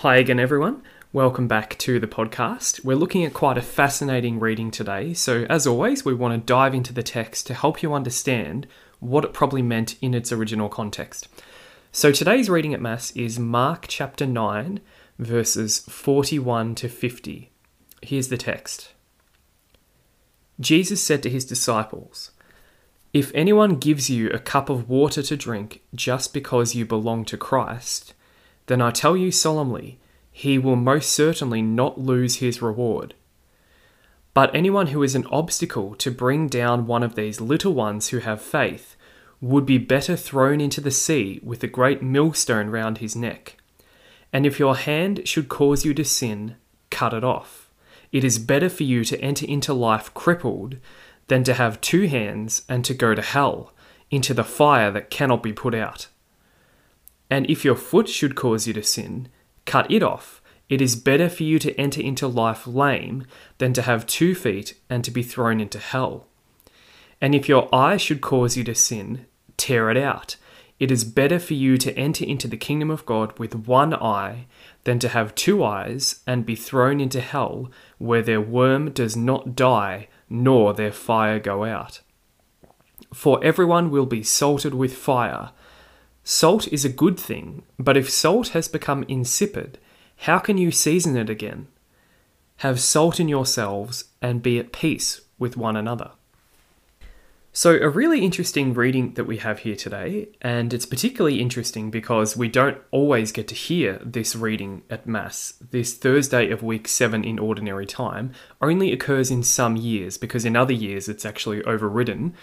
Hi again, everyone. Welcome back to the podcast. We're looking at quite a fascinating reading today. So as always, we want to dive into the text to help you understand what it probably meant in its original context. So today's reading at Mass is Mark chapter 9, verses 41 to 50. Here's the text. Jesus said to his disciples, "If anyone gives you a cup of water to drink just because you belong to Christ, then I tell you solemnly, he will most certainly not lose his reward. But anyone who is an obstacle to bring down one of these little ones who have faith would be better thrown into the sea with a great millstone round his neck. And if your hand should cause you to sin, cut it off. It is better for you to enter into life crippled than to have two hands and to go to hell, into the fire that cannot be put out. And if your foot should cause you to sin, cut it off. It is better for you to enter into life lame than to have 2 feet and to be thrown into hell. And if your eye should cause you to sin, tear it out. It is better for you to enter into the kingdom of God with one eye than to have 2 eyes and be thrown into hell, where their worm does not die, nor their fire go out. For everyone will be salted with fire. Salt is a good thing, but if salt has become insipid, how can you season it again? Have salt in yourselves and be at peace with one another." So a really interesting reading that we have here today, and it's particularly interesting because we don't always get to hear this reading at Mass. This Thursday of Week 7 in Ordinary Time only occurs in some years, because in other years it's actually overridden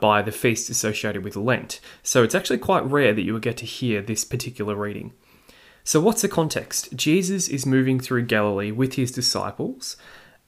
by the feast associated with Lent. So it's actually quite rare that you will get to hear this particular reading. So what's the context? Jesus is moving through Galilee with his disciples,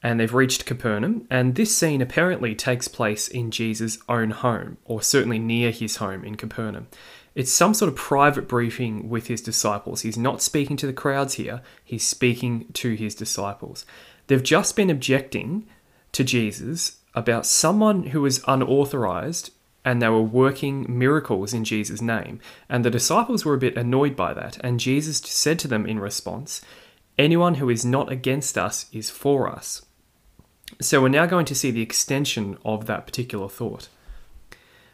and they've reached Capernaum, and this scene apparently takes place in Jesus' own home, or certainly near his home in Capernaum. It's some sort of private briefing with his disciples. He's not speaking to the crowds here, he's speaking to his disciples. They've just been objecting to Jesus about someone who was unauthorized, and they were working miracles in Jesus' name. And the disciples were a bit annoyed by that, and Jesus said to them in response, "Anyone who is not against us is for us." So we're now going to see the extension of that particular thought.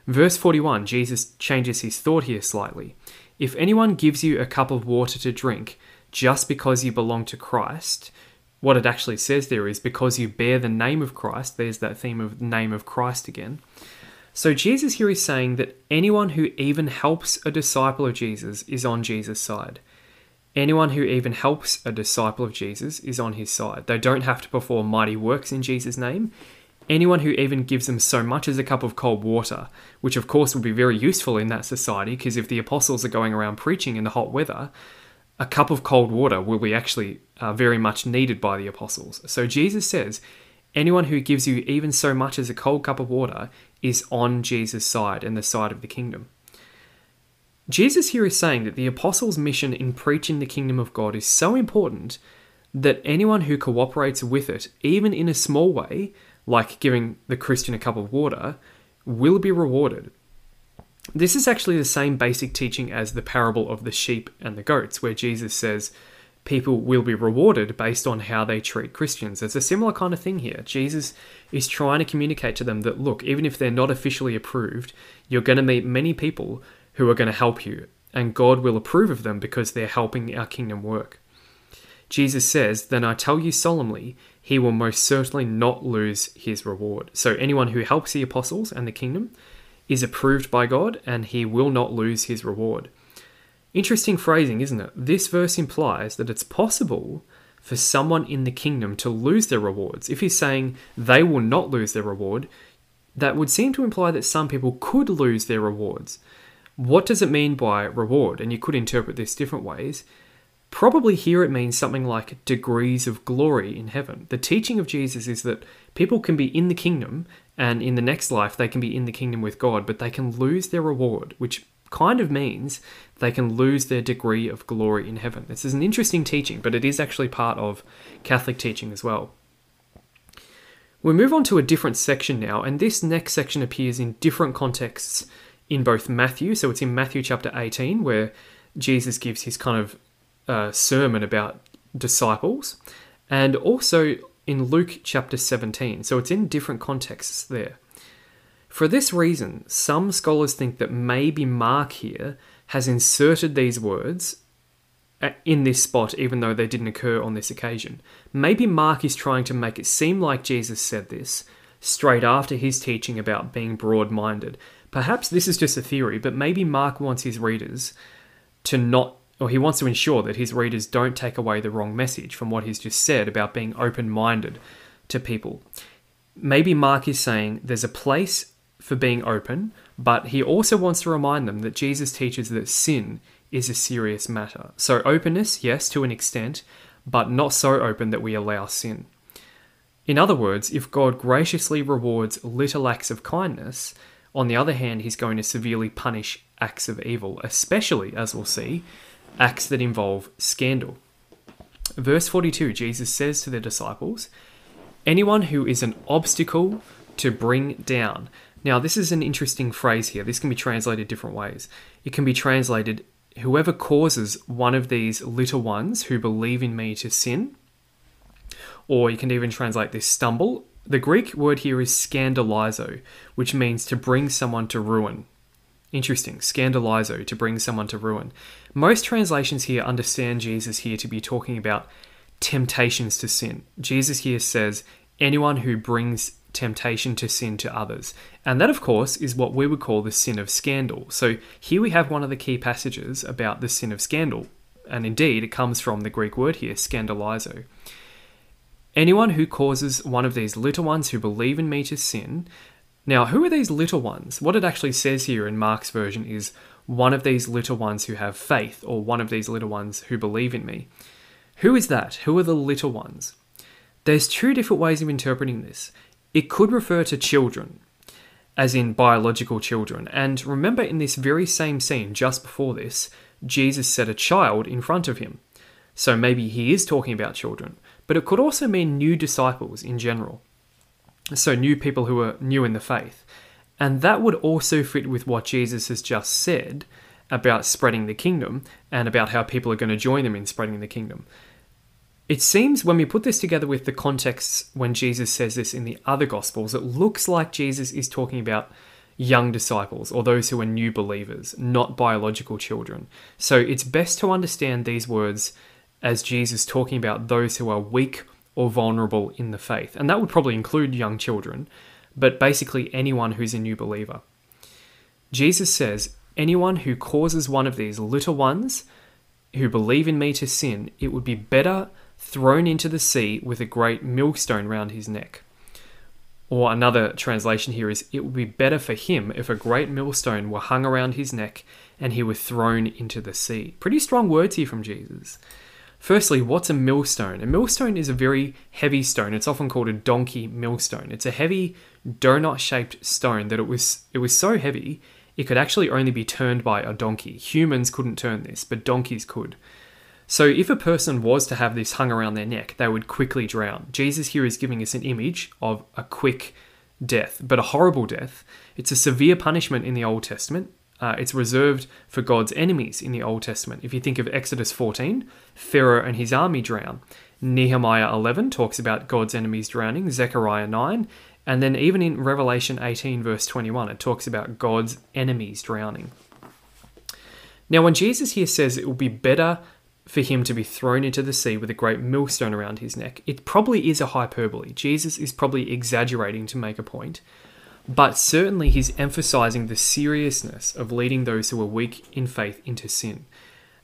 Verse 41, Jesus changes his thought here slightly. "If anyone gives you a cup of water to drink just because you belong to Christ," what it actually says there is, because you bear the name of Christ. There's that theme of name of Christ again. So Jesus here is saying that anyone who even helps a disciple of Jesus is on Jesus' side. Anyone who even helps a disciple of Jesus is on his side. They don't have to perform mighty works in Jesus' name. Anyone who even gives them so much as a cup of cold water, which of course would be very useful in that society, because if the apostles are going around preaching in the hot weather, a cup of cold water will be actually very much needed by the apostles. So Jesus says, anyone who gives you even so much as a cold cup of water is on Jesus' side and the side of the kingdom. Jesus here is saying that the apostles' mission in preaching the kingdom of God is so important that anyone who cooperates with it, even in a small way, like giving the Christian a cup of water, will be rewarded. This is actually the same basic teaching as the parable of the sheep and the goats, where Jesus says people will be rewarded based on how they treat Christians. It's a similar kind of thing here. Jesus is trying to communicate to them that, look, even if they're not officially approved, you're going to meet many people who are going to help you, and God will approve of them because they're helping our kingdom work. Jesus says, "Then I tell you solemnly, he will most certainly not lose his reward." So anyone who helps the apostles and the kingdom is approved by God, and he will not lose his reward. Interesting phrasing, isn't it? This verse implies that it's possible for someone in the kingdom to lose their rewards. If he's saying they will not lose their reward, that would seem to imply that some people could lose their rewards. What does it mean by reward? And you could interpret this different ways. Probably here it means something like degrees of glory in heaven. The teaching of Jesus is that people can be in the kingdom, and in the next life they can be in the kingdom with God, but they can lose their reward, which kind of means they can lose their degree of glory in heaven. This is an interesting teaching, but it is actually part of Catholic teaching as well. We move on to a different section now, and this next section appears in different contexts in both Matthew. So it's in Matthew chapter 18, where Jesus gives his kind of sermon about disciples, and also in Luke chapter 17. So it's in different contexts there. For this reason, some scholars think that maybe Mark here has inserted these words in this spot, even though they didn't occur on this occasion. Maybe Mark is trying to make it seem like Jesus said this straight after his teaching about being broad-minded. Perhaps this is just a theory, but maybe Mark wants his readers to not, or he wants to ensure that his readers don't take away the wrong message from what he's just said about being open-minded to people. Maybe Mark is saying there's a place for being open, but he also wants to remind them that Jesus teaches that sin is a serious matter. So openness, yes, to an extent, but not so open that we allow sin. In other words, if God graciously rewards little acts of kindness, on the other hand, he's going to severely punish acts of evil, especially, as we'll see, acts that involve scandal. Verse 42, Jesus says to the disciples, anyone who is an obstacle to bring down. Now, this is an interesting phrase here. This can be translated different ways. It can be translated, whoever causes one of these little ones who believe in me to sin, or you can even translate this stumble. The Greek word here is scandalizo, which means to bring someone to ruin. Interesting, scandalizo, to bring someone to ruin. Most translations here understand Jesus here to be talking about temptations to sin. Jesus here says, anyone who brings temptation to sin to others. And that, of course, is what we would call the sin of scandal. So here we have one of the key passages about the sin of scandal. And indeed, it comes from the Greek word here, scandalizo. Anyone who causes one of these little ones who believe in me to sin. Now, who are these little ones? What it actually says here in Mark's version is one of these little ones who have faith, or one of these little ones who believe in me. Who is that? Who are the little ones? There's two different ways of interpreting this. It could refer to children, as in biological children. And remember, in this very same scene, just before this, Jesus set a child in front of him. So maybe he is talking about children. But it could also mean new disciples in general. So new people who are new in the faith. And that would also fit with what Jesus has just said about spreading the kingdom and about how people are going to join them in spreading the kingdom. It seems when we put this together with the contexts when Jesus says this in the other Gospels, it looks like Jesus is talking about young disciples or those who are new believers, not biological children. So it's best to understand these words as Jesus talking about those who are weak or vulnerable in the faith. And that would probably include young children, but basically anyone who's a new believer. Jesus says, anyone who causes one of these little ones who believe in me to sin, it would be better thrown into the sea with a great millstone round his neck. Or another translation here is, it would be better for him if a great millstone were hung around his neck and he were thrown into the sea. Pretty strong words here from Jesus. Firstly, what's a millstone? A millstone is a very heavy stone. It's often called a donkey millstone. It's a heavy donut-shaped stone that it was so heavy, it could actually only be turned by a donkey. Humans couldn't turn this, but donkeys could. So if a person was to have this hung around their neck, they would quickly drown. Jesus here is giving us an image of a quick death, but a horrible death. It's a severe punishment in the Old Testament. It's reserved for God's enemies in the Old Testament. If you think of Exodus 14, Pharaoh and his army drown. Nehemiah 11 talks about God's enemies drowning. Zechariah 9. And then even in Revelation 18, verse 21, it talks about God's enemies drowning. Now, when Jesus here says it will be better for him to be thrown into the sea with a great millstone around his neck, it probably is a hyperbole. Jesus is probably exaggerating to make a point, but certainly he's emphasizing the seriousness of leading those who are weak in faith into sin.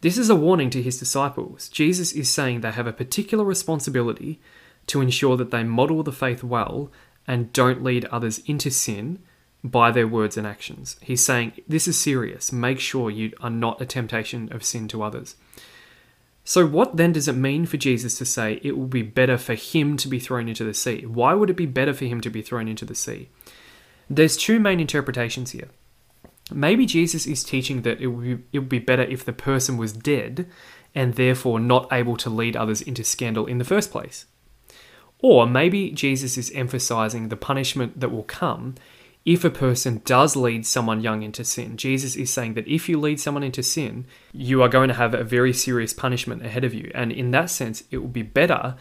This is a warning to his disciples. Jesus is saying they have a particular responsibility to ensure that they model the faith well and don't lead others into sin by their words and actions. He's saying, this is serious. Make sure you are not a temptation of sin to others. So what then does it mean for Jesus to say it will be better for him to be thrown into the sea? Why would it be better for him to be thrown into the sea? There's two main interpretations here. Maybe Jesus is teaching that it would be better if the person was dead and therefore not able to lead others into scandal in the first place. Or maybe Jesus is emphasizing the punishment that will come if a person does lead someone young into sin, Jesus is saying that if you lead someone into sin, you are going to have a very serious punishment ahead of you. And in that sense, it will be better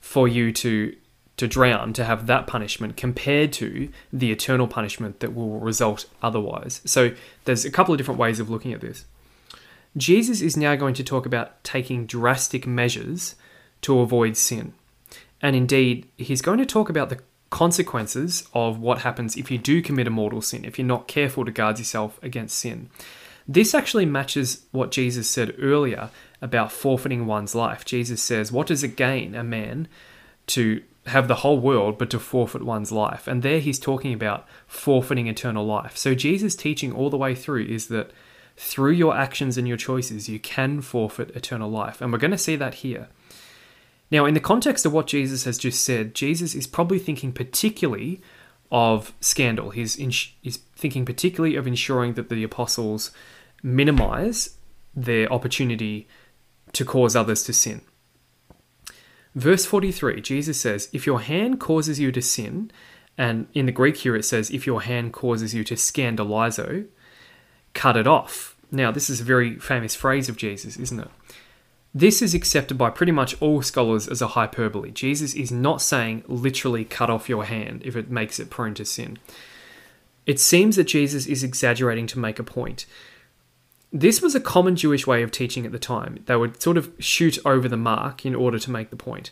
for you to drown, to have that punishment compared to the eternal punishment that will result otherwise. So there's a couple of different ways of looking at this. Jesus is now going to talk about taking drastic measures to avoid sin. And indeed, he's going to talk about the consequences of what happens if you do commit a mortal sin, if you're not careful to guard yourself against sin. This actually matches what Jesus said earlier about forfeiting one's life. Jesus says, what does it gain a man to have the whole world but to forfeit one's life? And there he's talking about forfeiting eternal life. So Jesus' teaching all the way through is that through your actions and your choices, you can forfeit eternal life. And we're going to see that here. Now, in the context of what Jesus has just said, Jesus is probably thinking particularly of scandal. He's thinking particularly of ensuring that the apostles minimize their opportunity to cause others to sin. Verse 43, Jesus says, if your hand causes you to sin, and in the Greek here it says, if your hand causes you to scandalizo, cut it off. Now, this is a very famous phrase of Jesus, isn't it? This is accepted by pretty much all scholars as a hyperbole. Jesus is not saying literally cut off your hand if it makes it prone to sin. It seems that Jesus is exaggerating to make a point. This was a common Jewish way of teaching at the time. They would sort of shoot over the mark in order to make the point.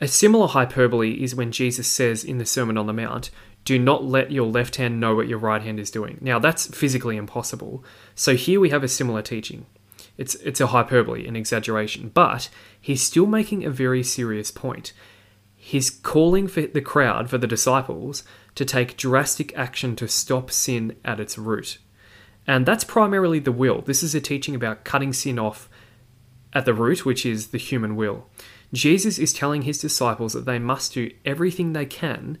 A similar hyperbole is when Jesus says in the Sermon on the Mount, do not let your left hand know what your right hand is doing. Now, that's physically impossible. So here we have a similar teaching. It's a hyperbole, an exaggeration, but he's still making a very serious point. He's calling for the crowd, for the disciples, to take drastic action to stop sin at its root. And that's primarily the will. This is a teaching about cutting sin off at the root, which is the human will. Jesus is telling his disciples that they must do everything they can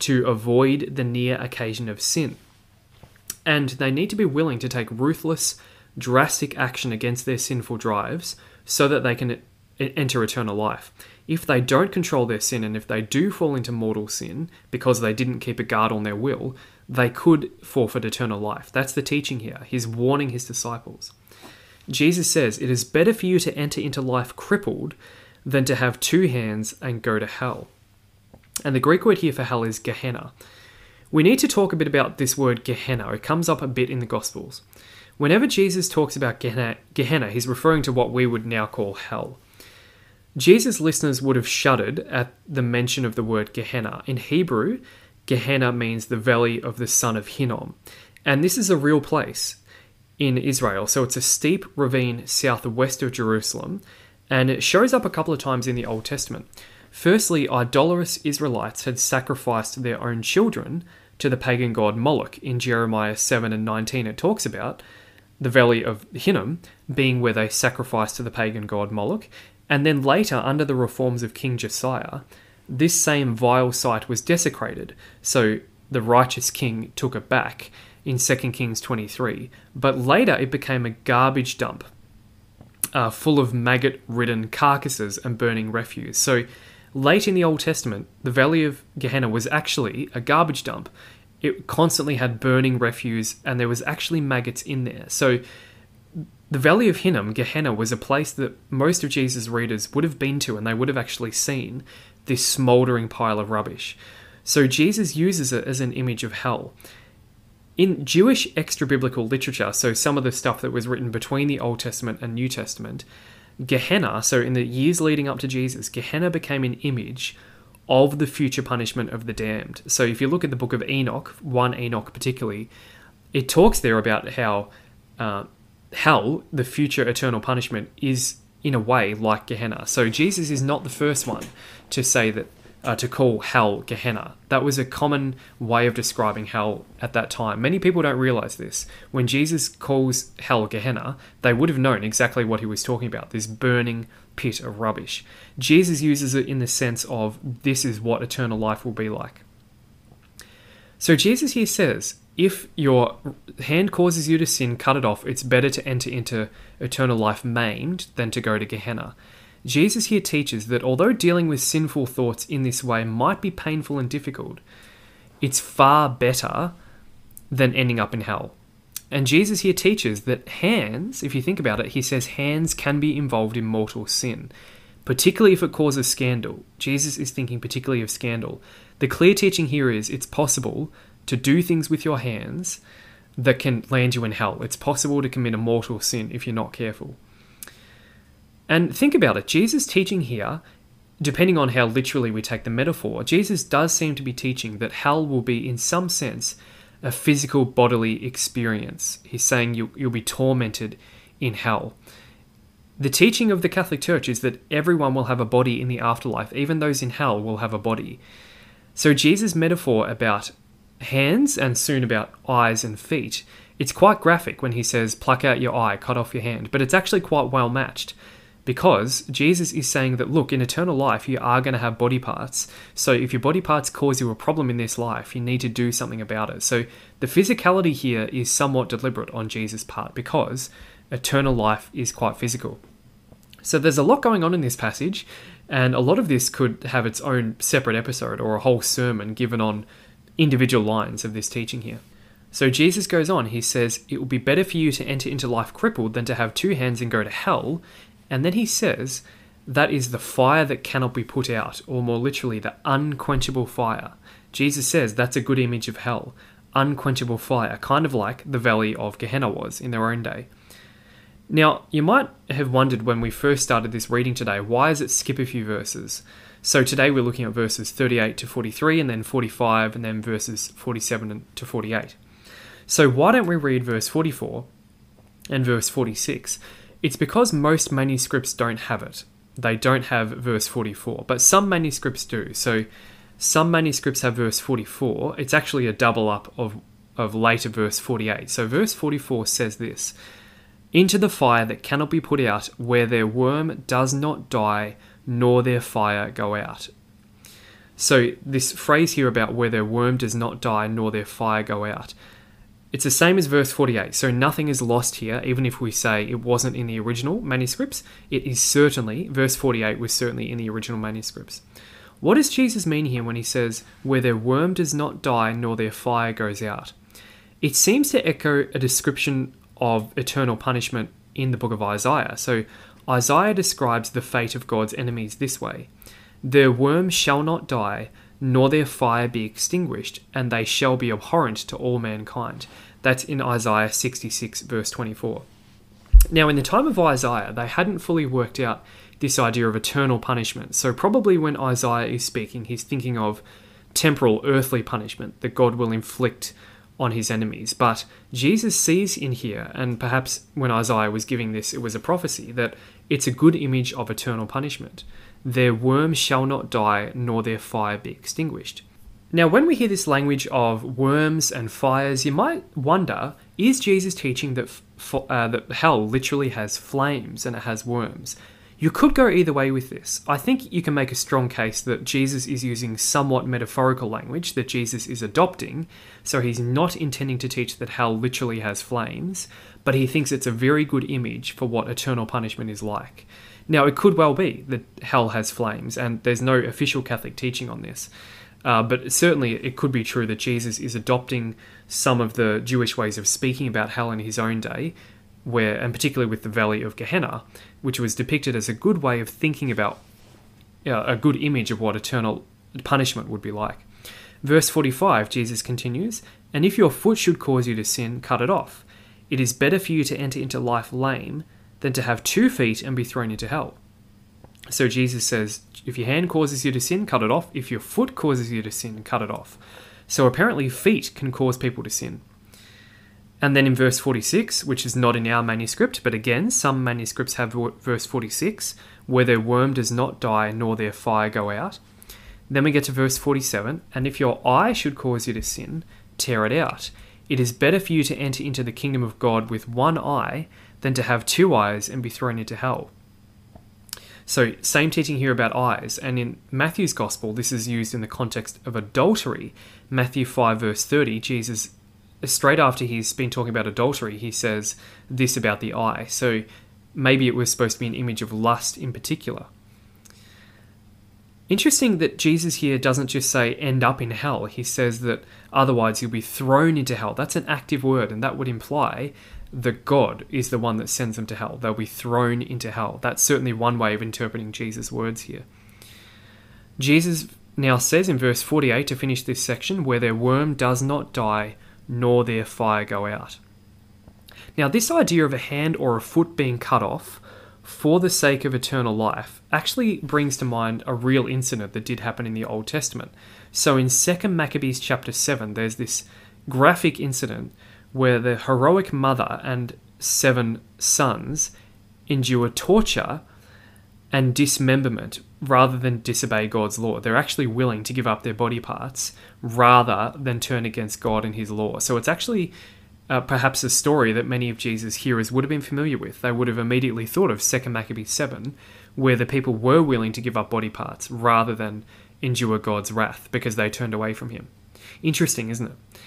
to avoid the near occasion of sin. And they need to be willing to take ruthless, drastic action against their sinful drives so that they can enter eternal life. If they don't control their sin, and if they do fall into mortal sin because they didn't keep a guard on their will, they could forfeit eternal life. That's the teaching here. He's warning his disciples. Jesus says, it is better for you to enter into life crippled than to have two hands and go to hell. And the Greek word here for hell is Gehenna. We need to talk a bit about this word Gehenna. It comes up a bit in the Gospels. Whenever Jesus talks about Gehenna, he's referring to what we would now call hell. Jesus' listeners would have shuddered at the mention of the word Gehenna. In Hebrew, Gehenna means the valley of the son of Hinnom. And this is a real place in Israel. So it's a steep ravine southwest of Jerusalem. And it shows up a couple of times in the Old Testament. Firstly, idolatrous Israelites had sacrificed their own children to the pagan god Moloch. In Jeremiah 7 and 19, it talks about the valley of Hinnom being where they sacrificed to the pagan god Moloch. And then later, under the reforms of King Josiah, this same vile site was desecrated, so the righteous king took it back in 2 Kings 23. But later it became a garbage dump full of maggot-ridden carcasses and burning refuse. So late in the Old Testament, the Valley of Gehenna was actually a garbage dump. It constantly had burning refuse, and there was actually maggots in there. So the Valley of Hinnom, Gehenna, was a place that most of Jesus' readers would have been to, and they would have actually seen this smouldering pile of rubbish. So Jesus uses it as an image of hell. In Jewish extra-biblical literature, so some of the stuff that was written between the Old Testament and New Testament, Gehenna, so in the years leading up to Jesus, Gehenna became an image of the future punishment of the damned. So if you look at the book of Enoch, 1 Enoch particularly, it talks there about how hell, the future eternal punishment, is in a way like Gehenna. So Jesus is not the first one to say that, to call hell Gehenna. That was a common way of describing hell at that time. Many people don't realize this. When Jesus calls hell Gehenna, they would have known exactly what he was talking about, this burning pit of rubbish. Jesus uses it in the sense of this is what eternal life will be like. So Jesus here says, if your hand causes you to sin, cut it off. It's better to enter into eternal life maimed than to go to Gehenna. Jesus here teaches that although dealing with sinful thoughts in this way might be painful and difficult, it's far better than ending up in hell. And Jesus here teaches that hands, if you think about it, he says hands can be involved in mortal sin, particularly if it causes scandal. Jesus is thinking particularly of scandal. The clear teaching here is it's possible to do things with your hands that can land you in hell. It's possible to commit a mortal sin if you're not careful. And think about it. Jesus' teaching here, depending on how literally we take the metaphor, Jesus does seem to be teaching that hell will be, in some sense, a physical bodily experience. He's saying you'll be tormented in hell. The teaching of the Catholic Church is that everyone will have a body in the afterlife. Even those in hell will have a body. So Jesus' metaphor about hands and soon about eyes and feet, it's quite graphic when he says, pluck out your eye, cut off your hand. But it's actually quite well matched, because Jesus is saying that, look, in eternal life, you are going to have body parts. So if your body parts cause you a problem in this life, you need to do something about it. So the physicality here is somewhat deliberate on Jesus' part, because eternal life is quite physical. So there's a lot going on in this passage, and a lot of this could have its own separate episode or a whole sermon given on individual lines of this teaching here. So Jesus goes on, he says, it will be better for you to enter into life crippled than to have two hands and go to hell. And then he says, that is the fire that cannot be put out, or more literally, the unquenchable fire. Jesus says that's a good image of hell, unquenchable fire, kind of like the valley of Gehenna was in their own day. Now, you might have wondered when we first started this reading today, why does it skip a few verses? So today we're looking at verses 38 to 43, and then 45, and then verses 47 to 48. So why don't we read verse 44 and verse 46? It's because most manuscripts don't have it. They don't have verse 44, but some manuscripts do. So some manuscripts have verse 44. It's actually a double up of later verse 48. So verse 44 says this, into the fire that cannot be put out, where their worm does not die, nor their fire go out. So this phrase here about where their worm does not die, nor their fire go out, it's the same as verse 48, so nothing is lost here, even if we say it wasn't in the original manuscripts. It is certainly, verse 48 was certainly in the original manuscripts. What does Jesus mean here when he says, where their worm does not die, nor their fire goes out? It seems to echo a description of eternal punishment in the book of Isaiah. So Isaiah describes the fate of God's enemies this way, their worm shall not die, nor their fire be extinguished, and they shall be abhorrent to all mankind. That's in Isaiah 66, verse 24. Now, in the time of Isaiah, they hadn't fully worked out this idea of eternal punishment. So probably when Isaiah is speaking, he's thinking of temporal, earthly punishment that God will inflict on his enemies. But Jesus sees in here, and perhaps when Isaiah was giving this, it was a prophecy, that it's a good image of eternal punishment. Their worm shall not die, nor their fire be extinguished. Now, when we hear this language of worms and fires, you might wonder, is Jesus teaching that hell literally has flames and it has worms? You could go either way with this. I think you can make a strong case that Jesus is using somewhat metaphorical language that Jesus is adopting, so he's not intending to teach that hell literally has flames, but he thinks it's a very good image for what eternal punishment is like. Now, it could well be that hell has flames, and there's no official Catholic teaching on this, but certainly it could be true that Jesus is adopting some of the Jewish ways of speaking about hell in his own day, where, and particularly with the Valley of Gehenna, which was depicted as a good way of thinking about, a good image of what eternal punishment would be like. Verse 45, Jesus continues, and if your foot should cause you to sin, cut it off. It is better for you to enter into life lame than to have 2 feet and be thrown into hell. So Jesus says, if your hand causes you to sin, cut it off. If your foot causes you to sin, cut it off. So apparently feet can cause people to sin. And then in verse 46, which is not in our manuscript, but again, some manuscripts have verse 46, where their worm does not die, nor their fire go out. Then we get to verse 47, and if your eye should cause you to sin, tear it out. It is better for you to enter into the kingdom of God with one eye than to have 2 eyes and be thrown into hell. So, same teaching here about eyes, and in Matthew's gospel, this is used in the context of adultery. Matthew 5 verse 30, Jesus, straight after he's been talking about adultery, he says this about the eye. So, maybe it was supposed to be an image of lust in particular. Interesting that Jesus here doesn't just say end up in hell. He says that otherwise you'll be thrown into hell. That's an active word, and that would imply that God is the one that sends them to hell. They'll be thrown into hell. That's certainly one way of interpreting Jesus' words here. Jesus now says in verse 48 to finish this section, where their worm does not die, nor their fire go out. Now, this idea of a hand or a foot being cut off for the sake of eternal life actually brings to mind a real incident that did happen in the Old Testament. So in 2 Maccabees chapter 7, there's this graphic incident where the heroic mother and 7 sons endure torture and dismemberment rather than disobey God's law. They're actually willing to give up their body parts rather than turn against God and his law. So it's actually perhaps a story that many of Jesus' hearers would have been familiar with. They would have immediately thought of 2 Maccabees 7, where the people were willing to give up body parts rather than endure God's wrath because they turned away from him. Interesting, isn't it?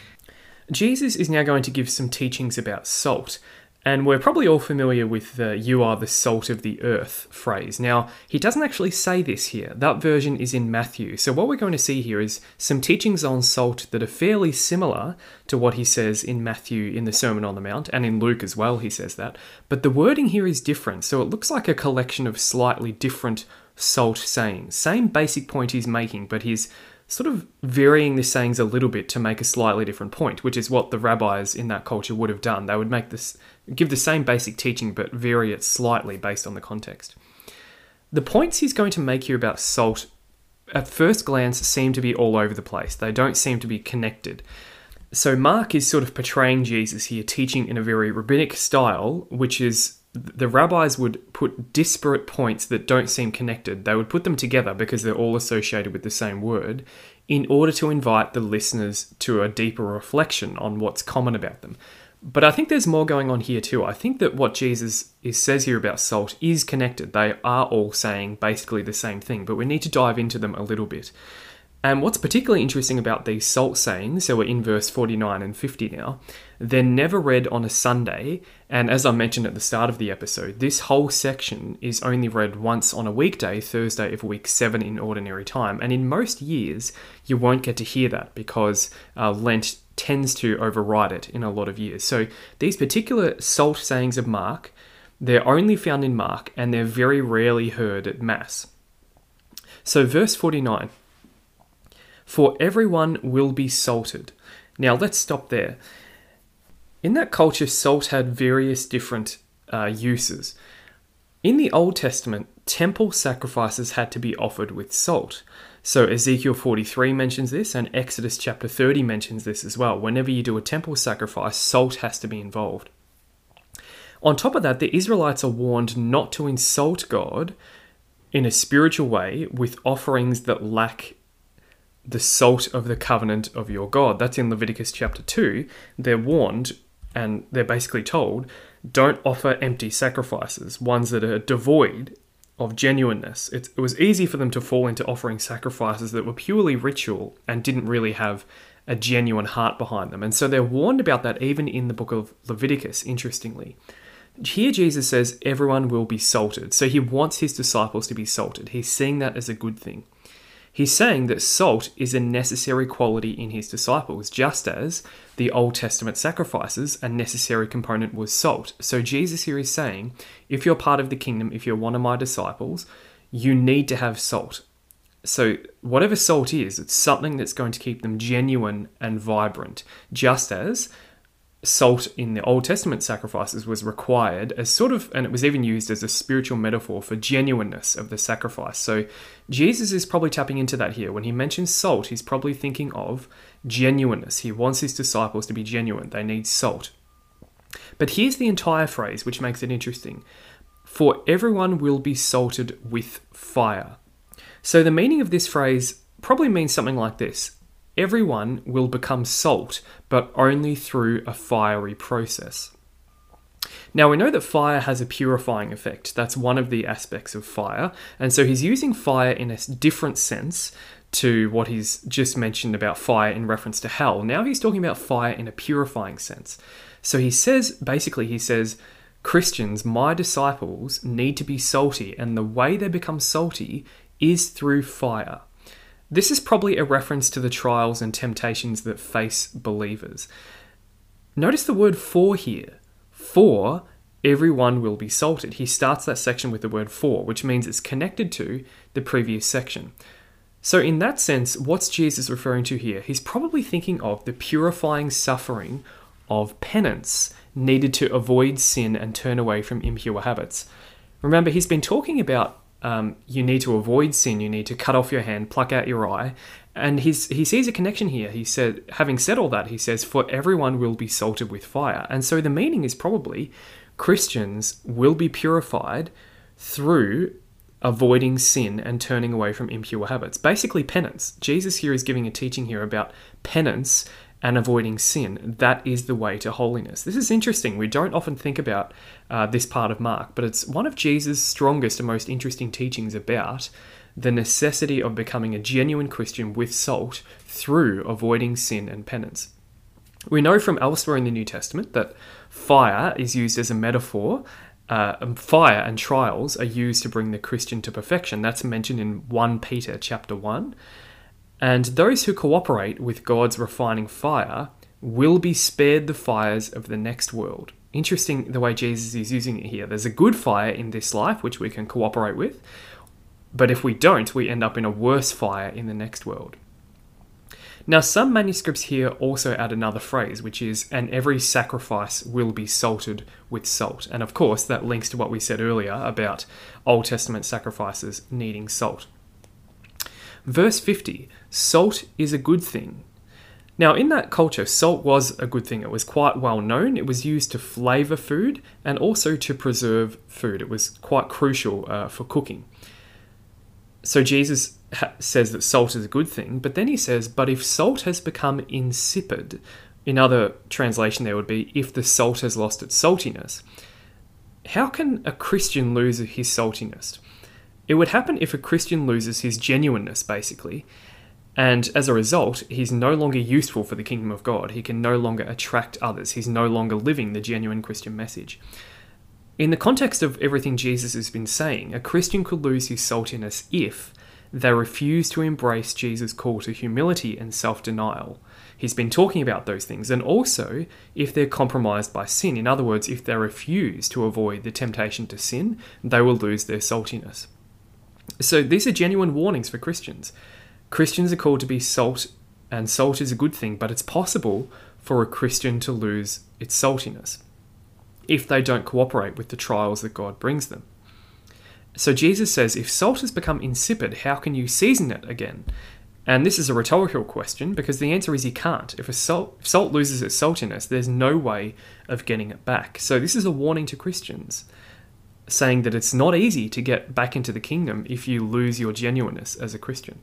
Jesus is now going to give some teachings about salt, and we're probably all familiar with the "you are the salt of the earth" phrase. Now, he doesn't actually say this here. That version is in Matthew. So what we're going to see here is some teachings on salt that are fairly similar to what he says in Matthew in the Sermon on the Mount, and in Luke as well he says that. But the wording here is different, so it looks like a collection of slightly different salt sayings. Same basic point he's making, but he's sort of varying the sayings a little bit to make a slightly different point, which is what the rabbis in that culture would have done. They would give the same basic teaching, but vary it slightly based on the context. The points he's going to make here about salt, at first glance, seem to be all over the place. They don't seem to be connected. So Mark is sort of portraying Jesus here, teaching in a very rabbinic style, which is the rabbis would put disparate points that don't seem connected. They would put them together because they're all associated with the same word in order to invite the listeners to a deeper reflection on what's common about them. But I think there's more going on here too. I think that what Jesus says here about salt is connected. They are all saying basically the same thing, but we need to dive into them a little bit. And what's particularly interesting about these salt sayings, so we're in verse 49 and 50 now, they're never read on a Sunday, and as I mentioned at the start of the episode, this whole section is only read once on a weekday, Thursday of week 7 in ordinary time, and in most years, you won't get to hear that because Lent tends to override it in a lot of years. So these particular salt sayings of Mark, they're only found in Mark, and they're very rarely heard at Mass. So verse 49, "For everyone will be salted." Now, let's stop there. In that culture, salt had various different uses. In the Old Testament, temple sacrifices had to be offered with salt. So Ezekiel 43 mentions this, and Exodus chapter 30 mentions this as well. Whenever you do a temple sacrifice, salt has to be involved. On top of that, the Israelites are warned not to insult God in a spiritual way with offerings that lack the salt of the covenant of your God. That's in Leviticus chapter 2. They're warned, and they're basically told, don't offer empty sacrifices, ones that are devoid of genuineness. It was easy for them to fall into offering sacrifices that were purely ritual and didn't really have a genuine heart behind them. And so they're warned about that even in the book of Leviticus, interestingly. Here Jesus says, everyone will be salted. So he wants his disciples to be salted. He's seeing that as a good thing. He's saying that salt is a necessary quality in his disciples, just as the Old Testament sacrifices, a necessary component was salt. So Jesus here is saying, if you're part of the kingdom, if you're one of my disciples, you need to have salt. So whatever salt is, it's something that's going to keep them genuine and vibrant, just as salt in the Old Testament sacrifices was required as sort of, and it was even used as a spiritual metaphor for genuineness of the sacrifice. So Jesus is probably tapping into that here. When he mentions salt, he's probably thinking of genuineness. He wants his disciples to be genuine. They need salt. But here's the entire phrase, which makes it interesting. For everyone will be salted with fire. So the meaning of this phrase probably means something like this. Everyone will become salt, but only through a fiery process. Now, we know that fire has a purifying effect. That's one of the aspects of fire. And so he's using fire in a different sense to what he's just mentioned about fire in reference to hell. Now he's talking about fire in a purifying sense. So he says, basically, Christians, my disciples, need to be salty. And the way they become salty is through fire. This is probably a reference to the trials and temptations that face believers. Notice the word for here. For everyone will be salted. He starts that section with the word for, which means it's connected to the previous section. So in that sense, what's Jesus referring to here? He's probably thinking of the purifying suffering of penance needed to avoid sin and turn away from impure habits. Remember, he's been talking about you need to avoid sin, you need to cut off your hand, pluck out your eye. And he sees a connection here. He said, having said all that, he says, for everyone will be salted with fire. And so the meaning is probably Christians will be purified through avoiding sin and turning away from impure habits. Basically penance. Jesus here is giving a teaching here about penance and avoiding sin. That is the way to holiness. This is interesting. We don't often think about this part of Mark, but it's one of Jesus' strongest and most interesting teachings about the necessity of becoming a genuine Christian with salt through avoiding sin and penance. We know from elsewhere in the New Testament that fire is used as a metaphor. Fire and trials are used to bring the Christian to perfection. That's mentioned in 1 Peter chapter 1. And those who cooperate with God's refining fire will be spared the fires of the next world. Interesting the way Jesus is using it here. There's a good fire in this life, which we can cooperate with. But if we don't, we end up in a worse fire in the next world. Now, some manuscripts here also add another phrase, which is, and every sacrifice will be salted with salt. And of course, that links to what we said earlier about Old Testament sacrifices needing salt. Verse 50, salt is a good thing. Now, in that culture, salt was a good thing. It was quite well known. It was used to flavor food and also to preserve food. It was quite crucial for cooking. So Jesus says that salt is a good thing, but then he says, but if salt has become insipid, in other translation there would be, if the salt has lost its saltiness, how can a Christian lose his saltiness? It would happen if a Christian loses his genuineness, basically, and as a result, he's no longer useful for the kingdom of God. He can no longer attract others. He's no longer living the genuine Christian message. In the context of everything Jesus has been saying, a Christian could lose his saltiness if they refuse to embrace Jesus' call to humility and self-denial. He's been talking about those things, and also if they're compromised by sin. In other words, if they refuse to avoid the temptation to sin, they will lose their saltiness. So these are genuine warnings for Christians. Christians are called to be salt, and salt is a good thing, but it's possible for a Christian to lose its saltiness if they don't cooperate with the trials that God brings them. So Jesus says, if salt has become insipid, how can you season it again? And this is a rhetorical question because the answer is you can't. If salt loses its saltiness, there's no way of getting it back. So this is a warning to Christians, saying that it's not easy to get back into the kingdom if you lose your genuineness as a Christian.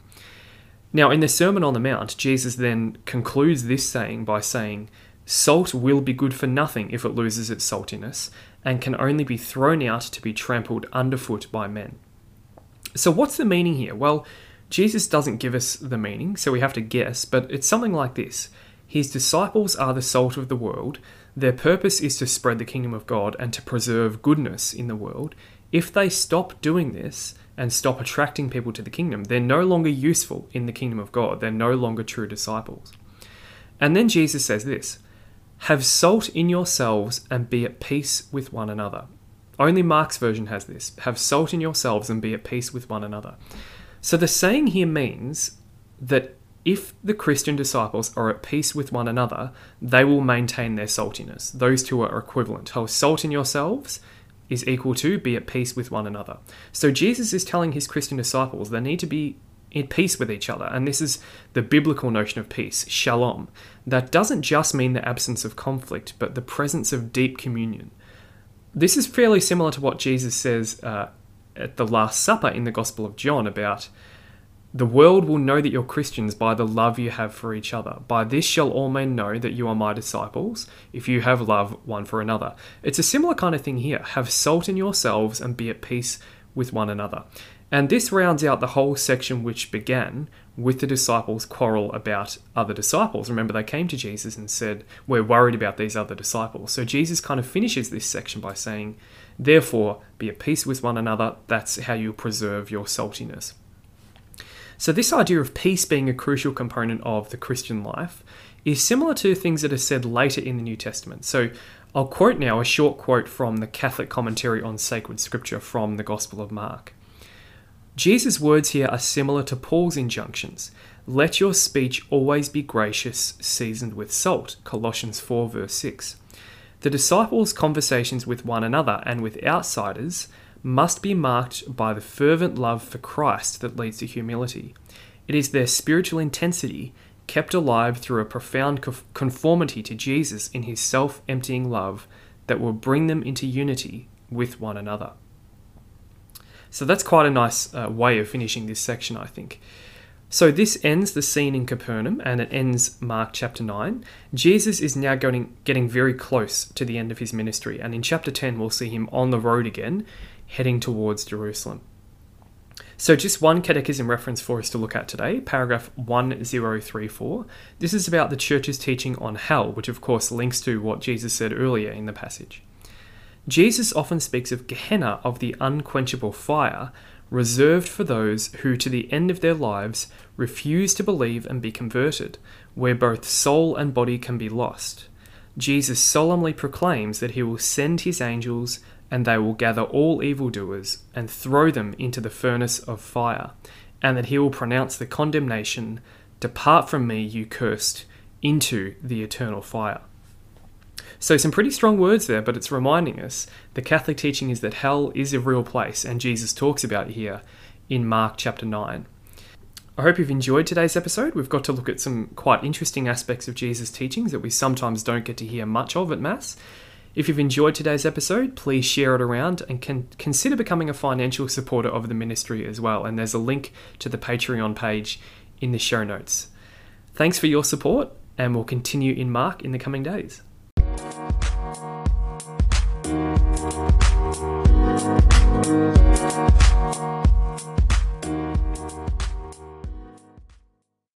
Now, in the Sermon on the Mount, Jesus then concludes this saying by saying, salt will be good for nothing if it loses its saltiness, and can only be thrown out to be trampled underfoot by men. So what's the meaning here? Well, Jesus doesn't give us the meaning, so we have to guess, but it's something like this. His disciples are the salt of the world. Their purpose is to spread the kingdom of God and to preserve goodness in the world. If they stop doing this and stop attracting people to the kingdom, they're no longer useful in the kingdom of God. They're no longer true disciples. And then Jesus says this, have salt in yourselves and be at peace with one another. Only Mark's version has this. Have salt in yourselves and be at peace with one another. So the saying here means that if the Christian disciples are at peace with one another, they will maintain their saltiness. Those two are equivalent. Have salt in yourselves is equal to be at peace with one another. So Jesus is telling his Christian disciples they need to be in peace with each other. And this is the biblical notion of peace, shalom. That doesn't just mean the absence of conflict, but the presence of deep communion. This is fairly similar to what Jesus says at the Last Supper in the Gospel of John about the world will know that you're Christians by the love you have for each other. By this shall all men know that you are my disciples, if you have love one for another. It's a similar kind of thing here. Have salt in yourselves and be at peace with one another. And this rounds out the whole section which began with the disciples' quarrel about other disciples. Remember, they came to Jesus and said, we're worried about these other disciples. So Jesus kind of finishes this section by saying, therefore, be at peace with one another. That's how you preserve your saltiness. So this idea of peace being a crucial component of the Christian life is similar to things that are said later in the New Testament. So I'll quote now a short quote from the Catholic commentary on sacred scripture from the Gospel of Mark. Jesus' words here are similar to Paul's injunctions. Let your speech always be gracious, seasoned with salt. Colossians 4, verse 6. The disciples' conversations with one another and with outsiders must be marked by the fervent love for Christ that leads to humility. It is their spiritual intensity kept alive through a profound conformity to Jesus in his self-emptying love that will bring them into unity with one another. So that's quite a nice way of finishing this section, I think. So this ends the scene in Capernaum, and it ends Mark chapter 9. Jesus is now getting very close to the end of his ministry, and in chapter 10 we'll see him on the road again, heading towards Jerusalem. So just one catechism reference for us to look at today, paragraph 1034. This is about the church's teaching on hell, which of course links to what Jesus said earlier in the passage. Jesus often speaks of Gehenna, of the unquenchable fire, reserved for those who to the end of their lives refuse to believe and be converted, where both soul and body can be lost. Jesus solemnly proclaims that he will send his angels and they will gather all evildoers and throw them into the furnace of fire, and that he will pronounce the condemnation, "Depart from me, you cursed, into the eternal fire." So some pretty strong words there, but it's reminding us the Catholic teaching is that hell is a real place, and Jesus talks about it here in Mark chapter 9. I hope you've enjoyed today's episode. We've got to look at some quite interesting aspects of Jesus' teachings that we sometimes don't get to hear much of at Mass. If you've enjoyed today's episode, please share it around and consider becoming a financial supporter of the ministry as well. And there's a link to the Patreon page in the show notes. Thanks for your support, and we'll continue in Mark in the coming days.